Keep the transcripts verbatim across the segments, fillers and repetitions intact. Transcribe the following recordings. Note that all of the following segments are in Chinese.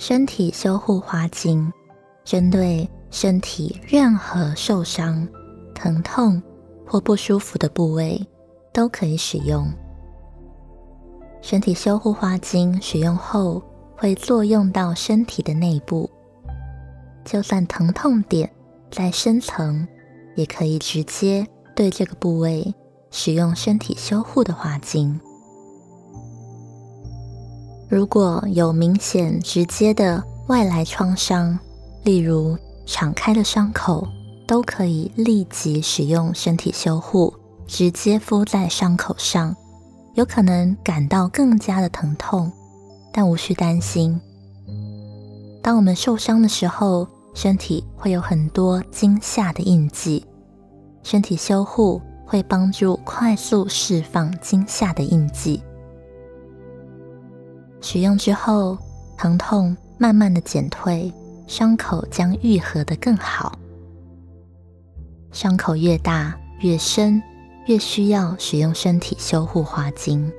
身体修护花精，针对身体任何受伤、疼痛或不舒服的部位都可以使用。身体修护花精使用后会作用到身体的内部，就算疼痛点在深层，也可以直接对这个部位使用身体修护的花精。如果有明显直接的外来创伤，例如敞开的伤口，都可以立即使用身体修护，直接敷在伤口上，有可能感到更加的疼痛，但无需担心。当我们受伤的时候，身体会有很多惊吓的印记，身体修护会帮助快速释放惊吓的印记。使用之后，疼痛慢慢的减退，伤口将愈合得更好。伤口越大越深，越需要使用身体修护花精。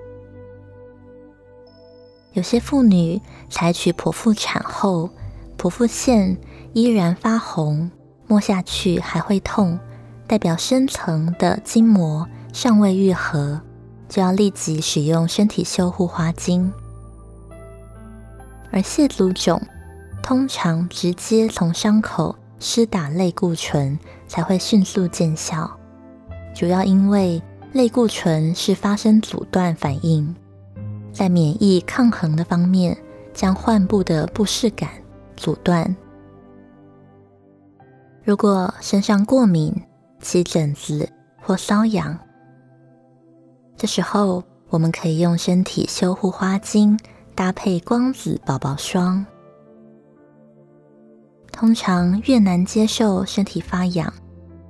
有些妇女采取剖腹产后，剖腹线依然发红，摸下去还会痛，代表深层的筋膜尚未愈合，就要立即使用身体修护花精。而蟹足肿通常直接从伤口施打类固醇才会迅速见效，主要因为类固醇是发生阻断反应，在免疫抗衡的方面将患部的不适感阻断。如果身上过敏、起疹子或瘙痒，这时候我们可以用身体修护花精搭配光子宝宝霜。通常越难接受身体发痒，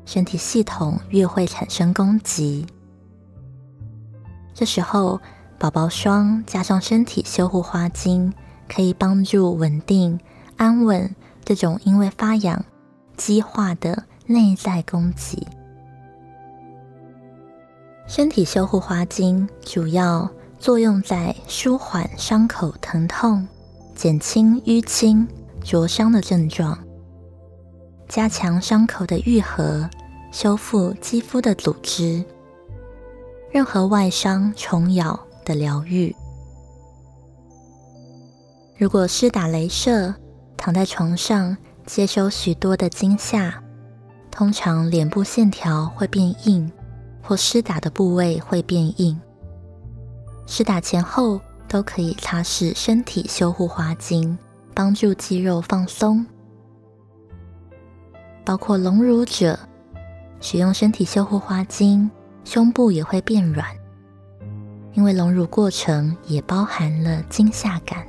身体系统越会产生攻击。这时候宝宝霜加上身体修护花精，可以帮助稳定、安稳这种因为发痒激化的内在攻击。身体修护花精主要作用在舒缓伤口疼痛，减轻淤青、灼伤的症状，加强伤口的愈合，修复肌肤的组织，任何外伤、虫咬的疗愈。如果施打雷射，躺在床上接收许多的惊吓，通常脸部线条会变硬，或施打的部位会变硬。施打前后都可以擦拭身体修护花精，帮助肌肉放松。包括隆乳者，使用身体修护花精，胸部也会变软，因为隆乳过程也包含了惊吓感。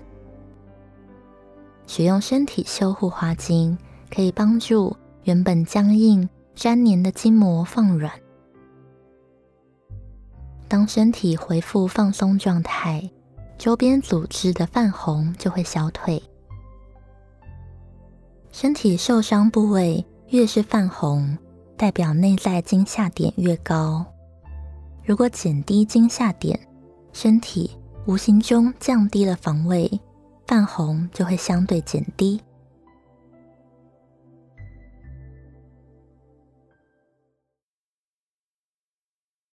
使用身体修护花精可以帮助原本僵硬、粘黏的筋膜放软。当身体恢复放松状态，周边组织的泛红就会消退。身体受伤部位越是泛红，代表内在惊吓点越高。如果减低惊吓点，身体无形中降低了防卫，泛红就会相对减低。